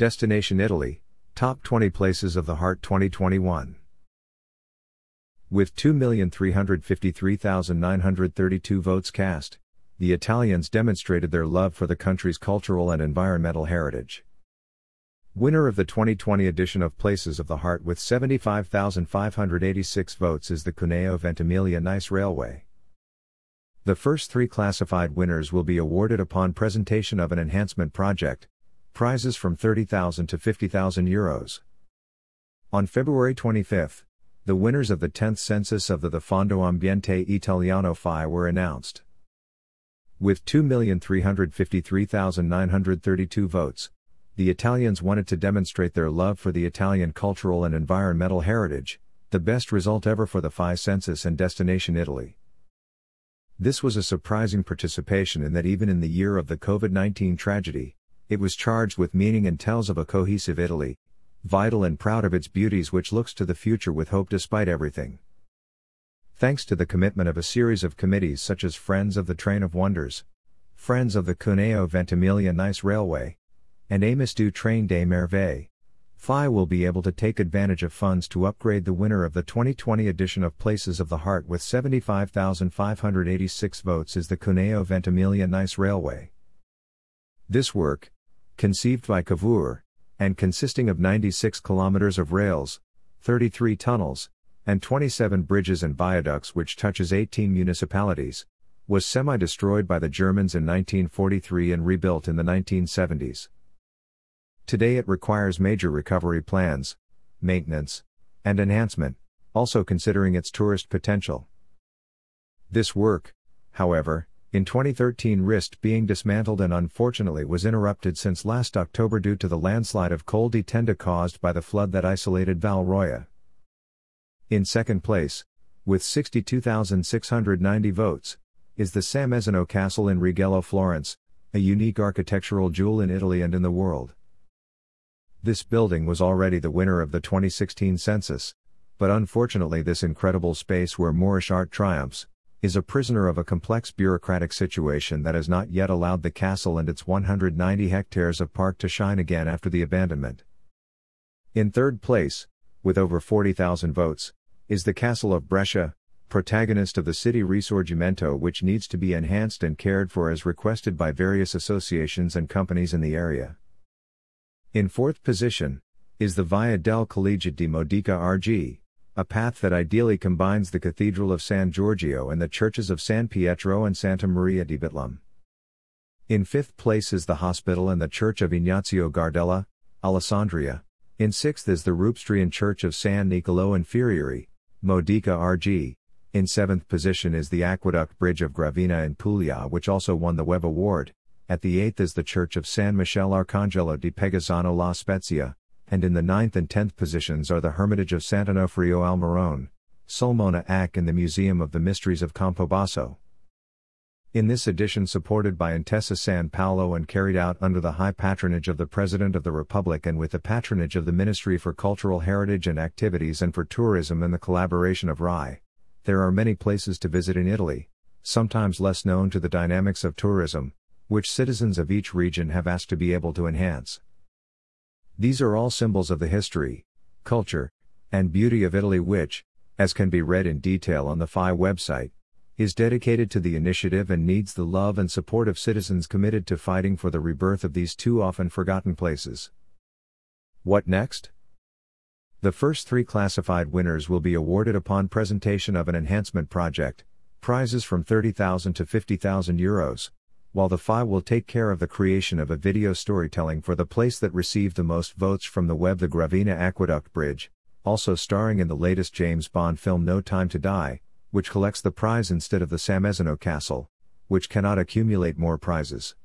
Destination Italy, Top 20 Places of the Heart 2021. With 2,353,932 votes cast, the Italians demonstrated their love for the country's cultural and environmental heritage. Winner of the 2020 edition of Places of the Heart with 75,586 votes is the Cuneo Ventimiglia Nice Railway. The first three classified winners will be awarded upon presentation of an enhancement project, prizes from €30,000 to €50,000. On February 25, the winners of the 10th census of the Fondo Ambiente Italiano FI were announced. With 2,353,932 votes, the Italians wanted to demonstrate their love for the Italian cultural and environmental heritage, the best result ever for the FI census and Destination Italy. This was a surprising participation in that even in the year of the COVID-19 tragedy, it was charged with meaning and tells of a cohesive Italy, vital and proud of its beauties, which looks to the future with hope despite everything. Thanks to the commitment of a series of committees such as Friends of the Train of Wonders, Friends of the Cuneo Ventimiglia Nice Railway, and Amis du Train des Merveilles, FI will be able to take advantage of funds to upgrade the winner of the 2020 edition of Places of the Heart with 75,586 votes is the Cuneo Ventimiglia Nice Railway. This work, conceived by Cavour, and consisting of 96 kilometers of rails, 33 tunnels, and 27 bridges and viaducts which touches 18 municipalities, was semi-destroyed by the Germans in 1943 and rebuilt in the 1970s. Today it requires major recovery plans, maintenance, and enhancement, also considering its tourist potential. This work, however, in 2013 risked being dismantled and unfortunately was interrupted since last October due to the landslide of Col di Tenda caused by the flood that isolated Val Roya. In second place, with 62,690 votes, is the Sammezzano Castle in Reggello, Florence, a unique architectural jewel in Italy and in the world. This building was already the winner of the 2016 census, but unfortunately this incredible space where Moorish art triumphs, is a prisoner of a complex bureaucratic situation that has not yet allowed the castle and its 190 hectares of park to shine again after the abandonment. In third place, with over 40,000 votes, is the Castle of Brescia, protagonist of the city Risorgimento, which needs to be enhanced and cared for as requested by various associations and companies in the area. In fourth position, is the Via del Collegio di Modica RG, a path that ideally combines the Cathedral of San Giorgio and the churches of San Pietro and Santa Maria di Bitlum. In fifth place is the Hospital and the Church of Ignazio Gardella, Alessandria. In sixth is the Rupstrian Church of San Nicolò Inferiore, Modica RG. In seventh position is the Aqueduct Bridge of Gravina in Puglia, which also won the Web Award. At the 8th is the Church of San Michele Arcangelo di Pegasano La Spezia, and in the 9th and 10th positions are the Hermitage of Sant'Onofrio al Marone, Sulmona Ac and the Museum of the Mysteries of Campobasso. In this edition supported by Intesa San Paolo and carried out under the high patronage of the President of the Republic and with the patronage of the Ministry for Cultural Heritage and Activities and for Tourism and the collaboration of RAI, there are many places to visit in Italy, sometimes less known to the dynamics of tourism, which citizens of each region have asked to be able to enhance. These are all symbols of the history, culture, and beauty of Italy which, as can be read in detail on the FI website, is dedicated to the initiative and needs the love and support of citizens committed to fighting for the rebirth of these too often forgotten places. What next? The first three classified winners will be awarded upon presentation of an enhancement project, prizes from €30,000 to €50,000. While the FI will take care of the creation of a video storytelling for the place that received the most votes from the web, the Gravina Aqueduct Bridge, also starring in the latest James Bond film No Time to Die, which collects the prize instead of the Sammezzano Castle, which cannot accumulate more prizes.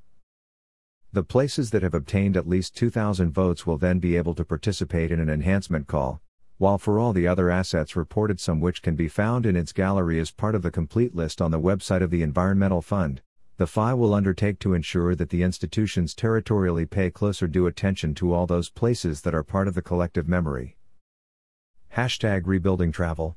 The places that have obtained at least 2,000 votes will then be able to participate in an enhancement call, while for all the other assets reported, some which can be found in its gallery as part of the complete list on the website of the Environmental Fund, the FI will undertake to ensure that the institutions territorially pay closer due attention to all those places that are part of the collective memory. #RebuildingTravel